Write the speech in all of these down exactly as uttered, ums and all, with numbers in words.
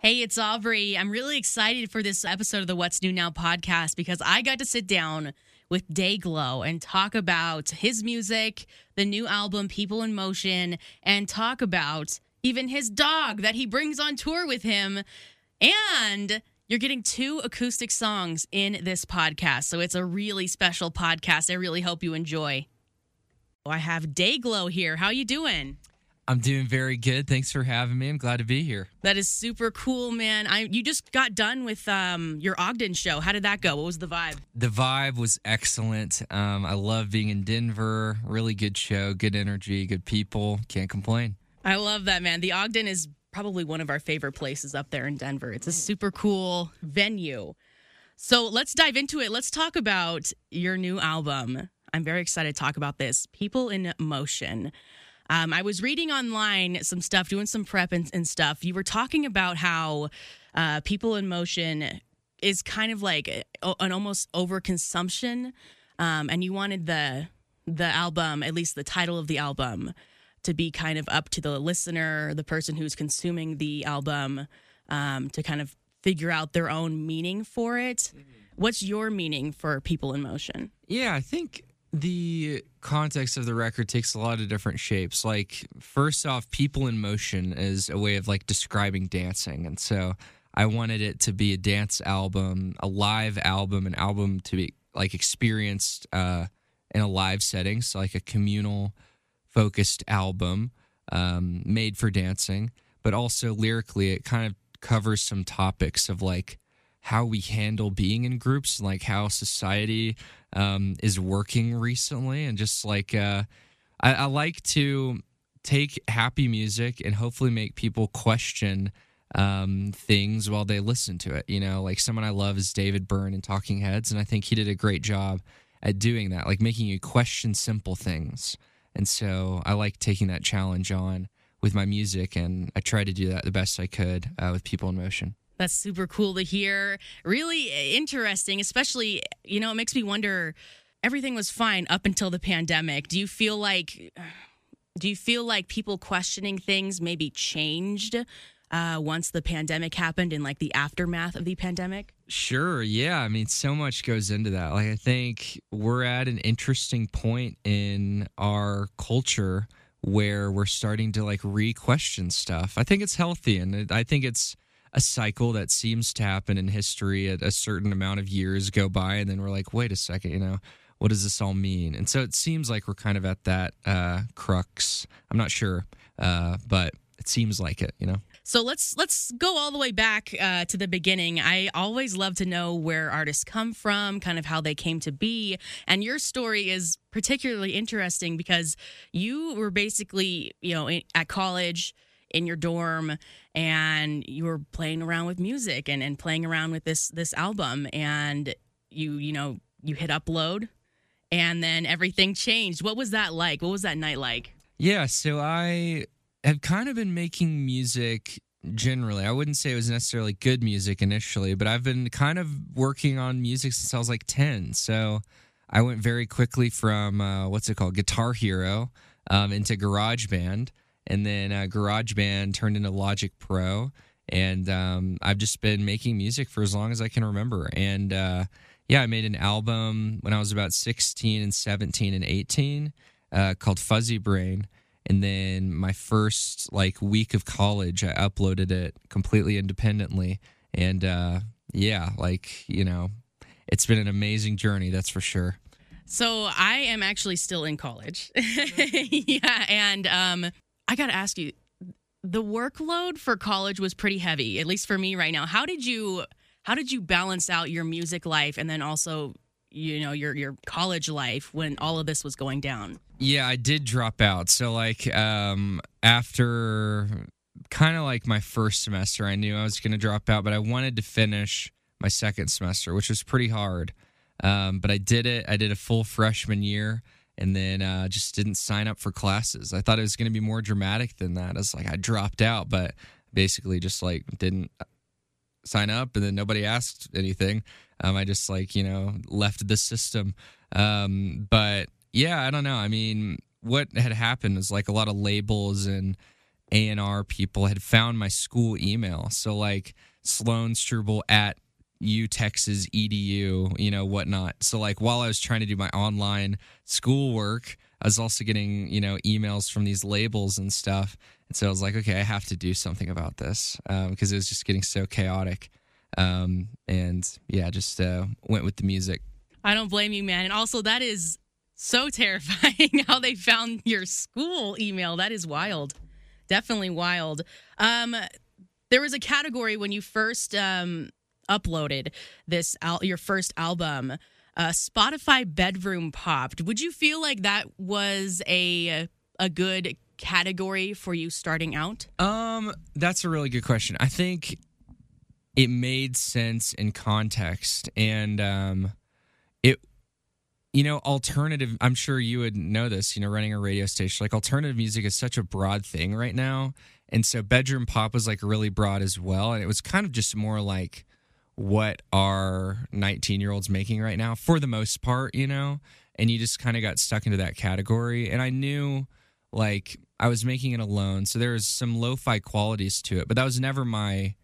Hey, it's Aubrey. I'm really excited for this episode of the What's New Now podcast because I got to sit down with Dayglow and talk about his music, the new album, People in Motion, and talk about even his dog that he brings on tour with him. And you're getting two acoustic songs in this podcast. So it's a really special podcast. I really hope you enjoy. I have Dayglow here. How you doing? I'm doing very good. Thanks for having me. I'm glad to be here. That is super cool, man. I you just got done with um, your Ogden show. How did that go? What was the vibe? The vibe was excellent. Um, I love being in Denver. Really good show. Good energy. Good people. Can't complain. I love that, man. The Ogden is probably one of our favorite places up there in Denver. It's a super cool venue. So let's dive into it. Let's talk about your new album. I'm very excited to talk about this. People in Motion. Um, I was reading online some stuff, doing some prep and, and stuff. You were talking about how uh, People in Motion is kind of like a, an almost overconsumption, um, and you wanted the the album, at least the title of the album, to be kind of up to the listener, the person who's consuming the album, um, to kind of figure out their own meaning for it. Mm-hmm. What's your meaning for People in Motion? Yeah, I think the context of the record takes a lot of different shapes. Like, first off, People in Motion is a way of, like, describing dancing. And so I wanted it to be a dance album, a live album, an album to be, like, experienced uh, in a live setting. So, like, a communal-focused album um, made for dancing. But also, lyrically, it kind of covers some topics of, like, how we handle being in groups, like how society um, is working recently. And just like, uh, I, I like to take happy music and hopefully make people question um, things while they listen to it. You know, like someone I love is David Byrne in Talking Heads. And I think he did a great job at doing that, like making you question simple things. And so I like taking that challenge on with my music. And I tried to do that the best I could uh, with People in Motion. That's super cool to hear. Really interesting, especially, you know, it makes me wonder, everything was fine up until the pandemic. Do you feel like, do you feel like people questioning things maybe changed uh, once the pandemic happened and like the aftermath of the pandemic? Sure. Yeah. I mean, so much goes into that. Like, I think we're at an interesting point in our culture where we're starting to like re-question stuff. I think it's healthy and I think it's a cycle that seems to happen in history. A, a certain amount of years go by and then we're like, wait a second, you know, what does this all mean? And so it seems like we're kind of at that uh, crux. I'm not sure, uh, but it seems like it, you know? So let's let's go all the way back uh, to the beginning. I always love to know where artists come from, kind of how they came to be. And your story is particularly interesting because you were basically, you know, in, at college, in your dorm, and you were playing around with music and, and playing around with this this album, and you you know you hit upload, and then everything changed. What was that like? What was that night like? Yeah, so I have kind of been making music generally. I wouldn't say it was necessarily good music initially, but I've been kind of working on music since I was like ten. So I went very quickly from uh, what's it called, Guitar Hero, um, into GarageBand. And then uh, GarageBand turned into Logic Pro. And um, I've just been making music for as long as I can remember. And uh, yeah, I made an album when I was about sixteen and seventeen and eighteen uh, called Fuzzy Brain. And then my first like week of college, I uploaded it completely independently. And uh, yeah, like, you know, it's been an amazing journey, that's for sure. So I am actually still in college. yeah, and... um I got to ask you, the workload for college was pretty heavy, at least for me right now. How did you how did you balance out your music life and then also, you know, your your college life when all of this was going down? Yeah, I did drop out. So like um, after kind of like my first semester, I knew I was going to drop out, but I wanted to finish my second semester, which was pretty hard. Um, but I did it. I did a full freshman year. And then uh, just didn't sign up for classes. I thought it was going to be more dramatic than that. It's like I dropped out, but basically just like didn't sign up, and then nobody asked anything. Um, I just like you know left the system. Um, but yeah, I don't know. I mean, what had happened is like a lot of labels and A and R people had found my school email. So like Sloan Struble at utexas edu, you know, whatnot. So like while I was trying to do my online schoolwork, I was also getting, you know, emails from these labels and stuff. And so I was like, okay, I have to do something about this because um, it was just getting so chaotic. Um, and yeah, just uh, went with the music. I don't blame you, man. And also that is so terrifying how they found your school email. That is wild. Definitely wild. Um, there was a category when you first um, uploaded this al- your first album, uh, Spotify Bedroom Popped. Would you feel like that was a a good category for you starting out? Um, that's a really good question. I think it made sense in context, and um, it, you know, alternative, I'm sure you would know this, you know, running a radio station, like alternative music is such a broad thing right now. And so bedroom pop was like really broad as well. And it was kind of just more like what are nineteen year olds making right now for the most part, you know, and you just kind of got stuck into that category. And I knew like I was making it alone. So there was some lo-fi qualities to it, but that was never my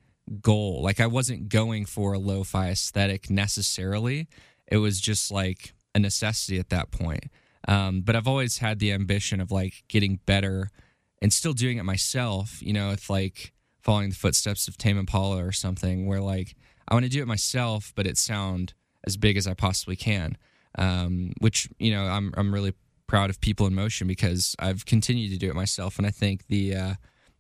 goal. Like I wasn't going for a lo-fi aesthetic necessarily. It was just like a necessity at that point. Um, but I've always had the ambition of like getting better and still doing it myself, you know, it's like following the footsteps of Tame Impala or something where like I want to do it myself, but it sound as big as I possibly can. Um, which, you know, I'm, I'm really proud of People in Motion because I've continued to do it myself. And I think the, uh,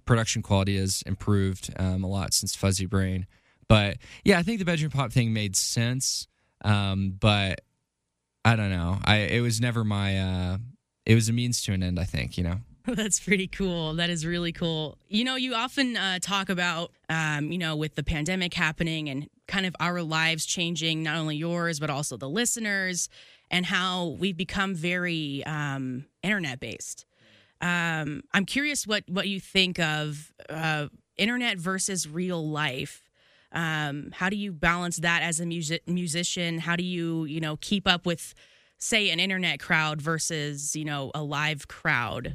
production quality has improved, um, a lot since Fuzzy Brain, but yeah, I think the bedroom pop thing made sense. Um, but I don't know. I it was never my, uh, it was a means to an end, I think, you know. That's pretty cool. That is really cool. You know, you often uh, talk about, um, you know, with the pandemic happening and kind of our lives changing, not only yours, but also the listeners and how we've become very um, internet based. Um, I'm curious what, what you think of uh, internet versus real life. Um, how do you balance that as a music musician? How do you, you know, keep up with, say, an internet crowd versus, you know, a live crowd?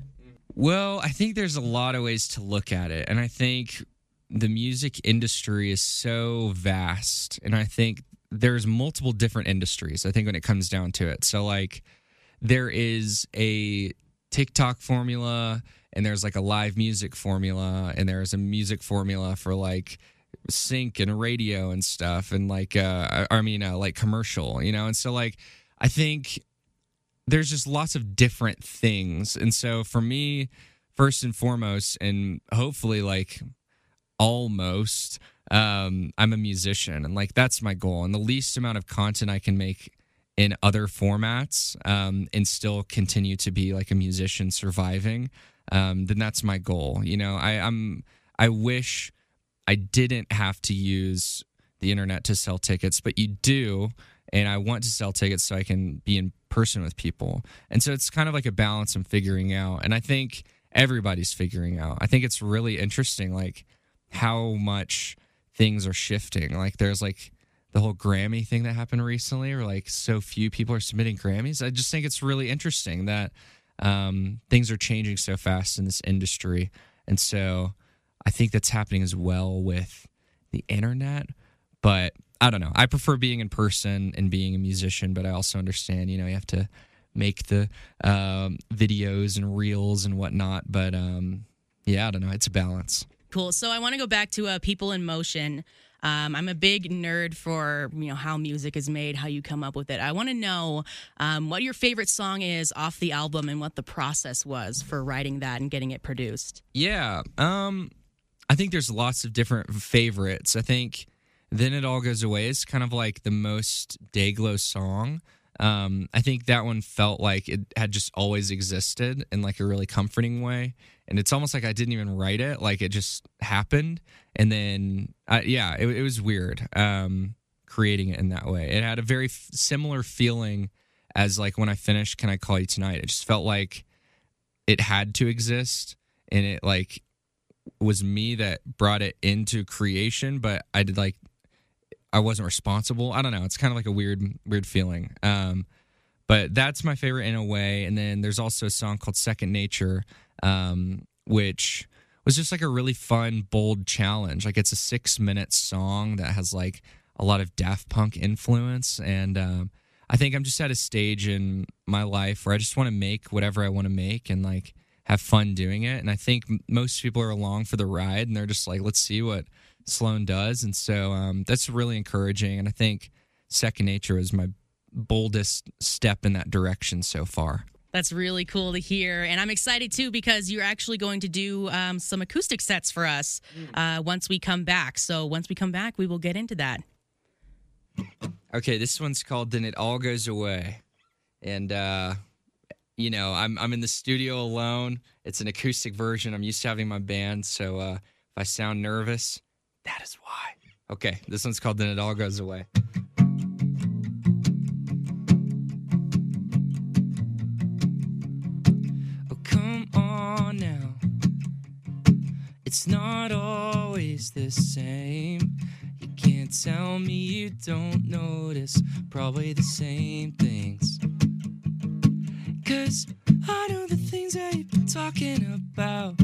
Well, I think there's a lot of ways to look at it. And I think the music industry is so vast. And I think there's multiple different industries, I think, when it comes down to it. So, like, there is a TikTok formula, and there's, like, a live music formula, and there's a music formula for, like, sync and radio and stuff and like uh I mean uh, like commercial, you know, and so like I think there's just lots of different things. And so for me, first and foremost, and hopefully like almost, um I'm a musician, and like that's my goal, and the least amount of content I can make in other formats um and still continue to be like a musician surviving, um then that's my goal, you know. I I'm I wish I didn't have to use the internet to sell tickets, but you do, and I want to sell tickets so I can be in person with people. And so it's kind of like a balance I'm figuring out, and I think everybody's figuring out. I think it's really interesting, like, how much things are shifting. Like, there's, like, the whole Grammy thing that happened recently, where, like, so few people are submitting Grammys. I just think it's really interesting that um, things are changing so fast in this industry, and so I think that's happening as well with the internet, but I don't know. I prefer being in person and being a musician, but I also understand, you know, you have to make the um, videos and reels and whatnot, but um, yeah, I don't know. It's a balance. Cool. So I want to go back to uh, People in Motion. Um, I'm a big nerd for, you know, how music is made, how you come up with it. I want to know um, what your favorite song is off the album and what the process was for writing that and getting it produced. Yeah. Um, I think there's lots of different favorites. I think Then It All Goes Away is kind of like the most Dayglow song. Um, I think that one felt like it had just always existed in like a really comforting way. And it's almost like I didn't even write it. Like it just happened. And then, I, yeah, it, it was weird um, creating it in that way. It had a very f- similar feeling as like when I finished Can I Call You Tonight? It just felt like it had to exist. And it like was me that brought it into creation, but I did like I wasn't responsible. I don't know. It's kind of like a weird, weird feeling. Um, But that's my favorite in a way. And then there's also a song called Second Nature, um, which was just like a really fun, bold challenge. Like, it's a six-minute song that has like a lot of Daft Punk influence. And um, I think I'm just at a stage in my life where I just want to make whatever I want to make and like have fun doing it. And I think most people are along for the ride and they're just like, let's see what Sloan does. And so um, that's really encouraging. And I think Second Nature is my boldest step in that direction so far. That's really cool to hear. And I'm excited too, because you're actually going to do um, some acoustic sets for us uh, once we come back. So once we come back, we will get into that. Okay, this one's called Then It All Goes Away. And, uh, you know, I'm I'm in the studio alone. It's an acoustic version. I'm used to having my band. So uh, if I sound nervous, that is why. Okay, this one's called Then It All Goes Away. Oh, come on now. It's not always the same. You can't tell me you don't notice probably the same things. 'Cause I know the things that you've been talking about.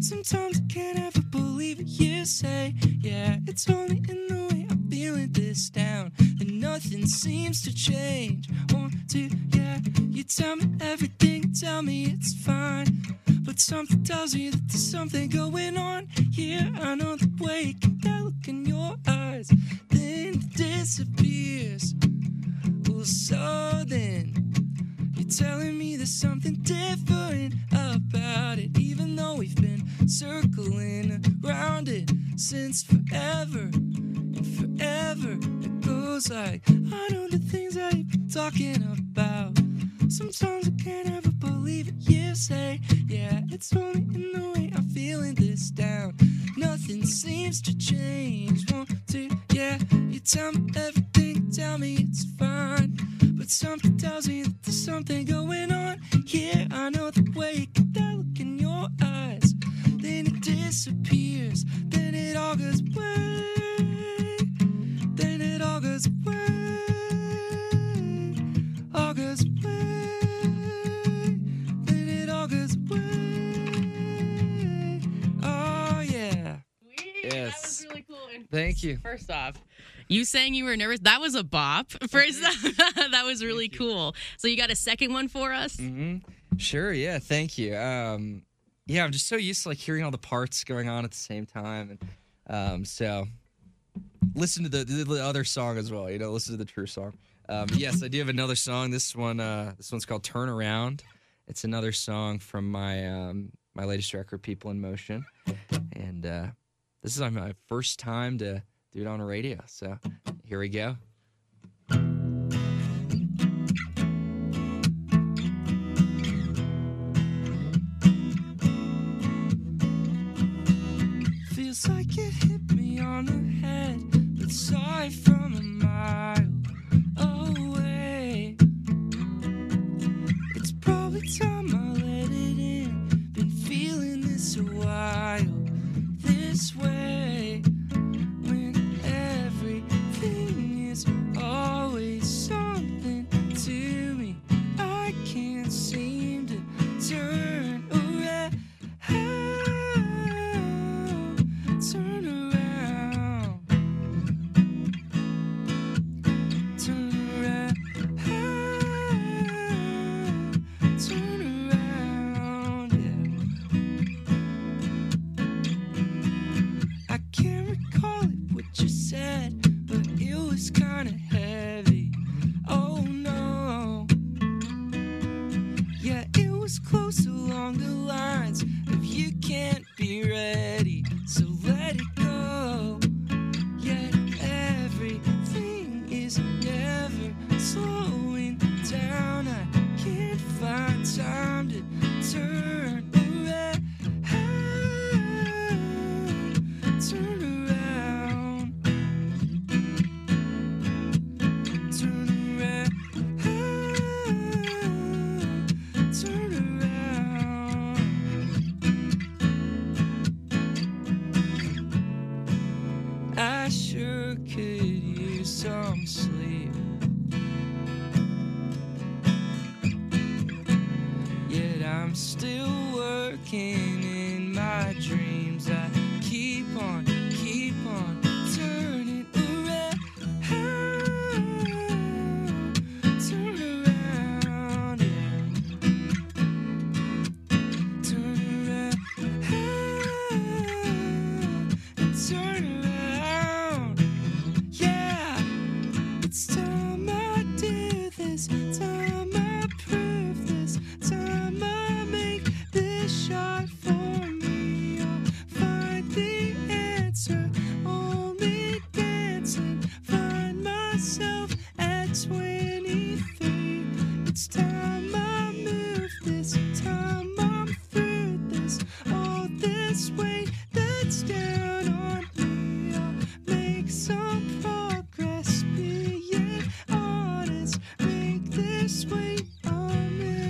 Sometimes I can't ever believe what you say. Yeah, it's only in the way I'm feeling this down that nothing seems to change. One, two, yeah, you tell me everything, tell me it's fine, but something tells me that there's something going on here. I know the way that look in your eyes then disappears. Well, so then telling me there's something different about it, even though we've been circling around it since forever and forever. It goes like, I know the things that you've been talking about. Sometimes I can't ever believe what you say. Yeah, it's only in the way I'm feeling this down. Nothing seems to change. One, two, yeah, you tell me everything, tell me it's fine, but something tells me that there's something going on. Yeah, I know the way that look in your eyes, then it disappears. Then it all goes away. Then it all goes away. All goes away. Then it all goes away. Oh, yeah. Wee, yes. That was really cool. And thank you. First off, you saying you were nervous, that was a bop. First, that was really cool. So you got a second one for us? Mm-hmm. Sure, yeah, thank you. Um, yeah, I'm just so used to like hearing all the parts going on at the same time. And um, so listen to the, the, the other song as well, you know, listen to the true song. Um, yes, I do have another song. This one, uh, this one's called Turn Around. It's another song from my um, my latest record, People in Motion. And uh, this is like, my first time to do it on the radio, so here we go. Feels like it hit me on the head, but saw it from a mile away. It's probably time I let it in. Been feeling this a while, this way. I'm still working in my dreams. I keep on, keep on turning around, turn around, yeah. Turn around, and turn around, yeah. It's time I did this. Time I prove this. Time I. Shot for me, I'll find the answer. Only dancing, find myself at twenty-three. It's time I move this, time I'm through this. All this weight that's down on me, I'll make some progress, being honest. Make this weight on me.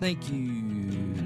Thank you.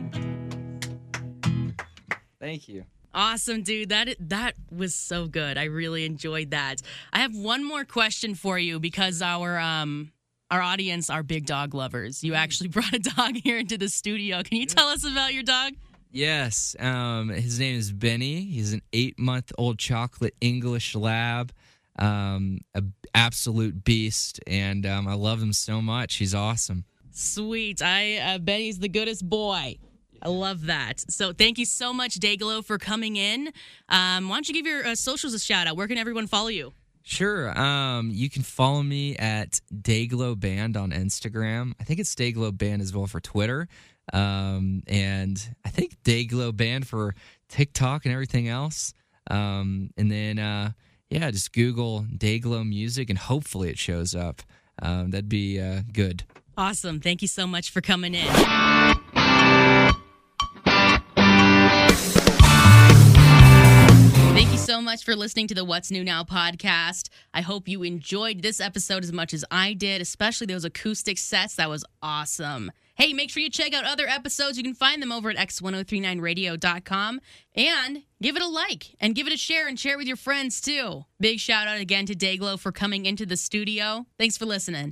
Thank you. Awesome, dude. That that was so good. I really enjoyed that. I have one more question for you because our um our audience are big dog lovers. You actually brought a dog here into the studio. Can you tell us about your dog? Yes. Um, his name is Benny. He's an eight-month-old chocolate English lab. Um, an absolute beast, and um, I love him so much. He's awesome. Sweet. I uh, Benny's the goodest boy. I love that. So thank you so much, Dayglow, for coming in. Um, why don't you give your uh, socials a shout out? Where can everyone follow you? Sure. Um, you can follow me at Dayglow Band on Instagram. I think it's Dayglow Band as well for Twitter. Um, and I think Dayglow Band for TikTok and everything else. Um, and then, uh, yeah, just Google Dayglow Music and hopefully it shows up. Um, that'd be uh, good. Awesome. Thank you so much for coming in. Thank you so much for listening to the What's New Now podcast. I hope you enjoyed this episode as much as I did, especially those acoustic sets. That was awesome. Hey, make sure you check out other episodes. You can find them over at x ten thirty-nine radio dot com. And give it a like and give it a share and share with your friends, too. Big shout out again to Dayglow for coming into the studio. Thanks for listening.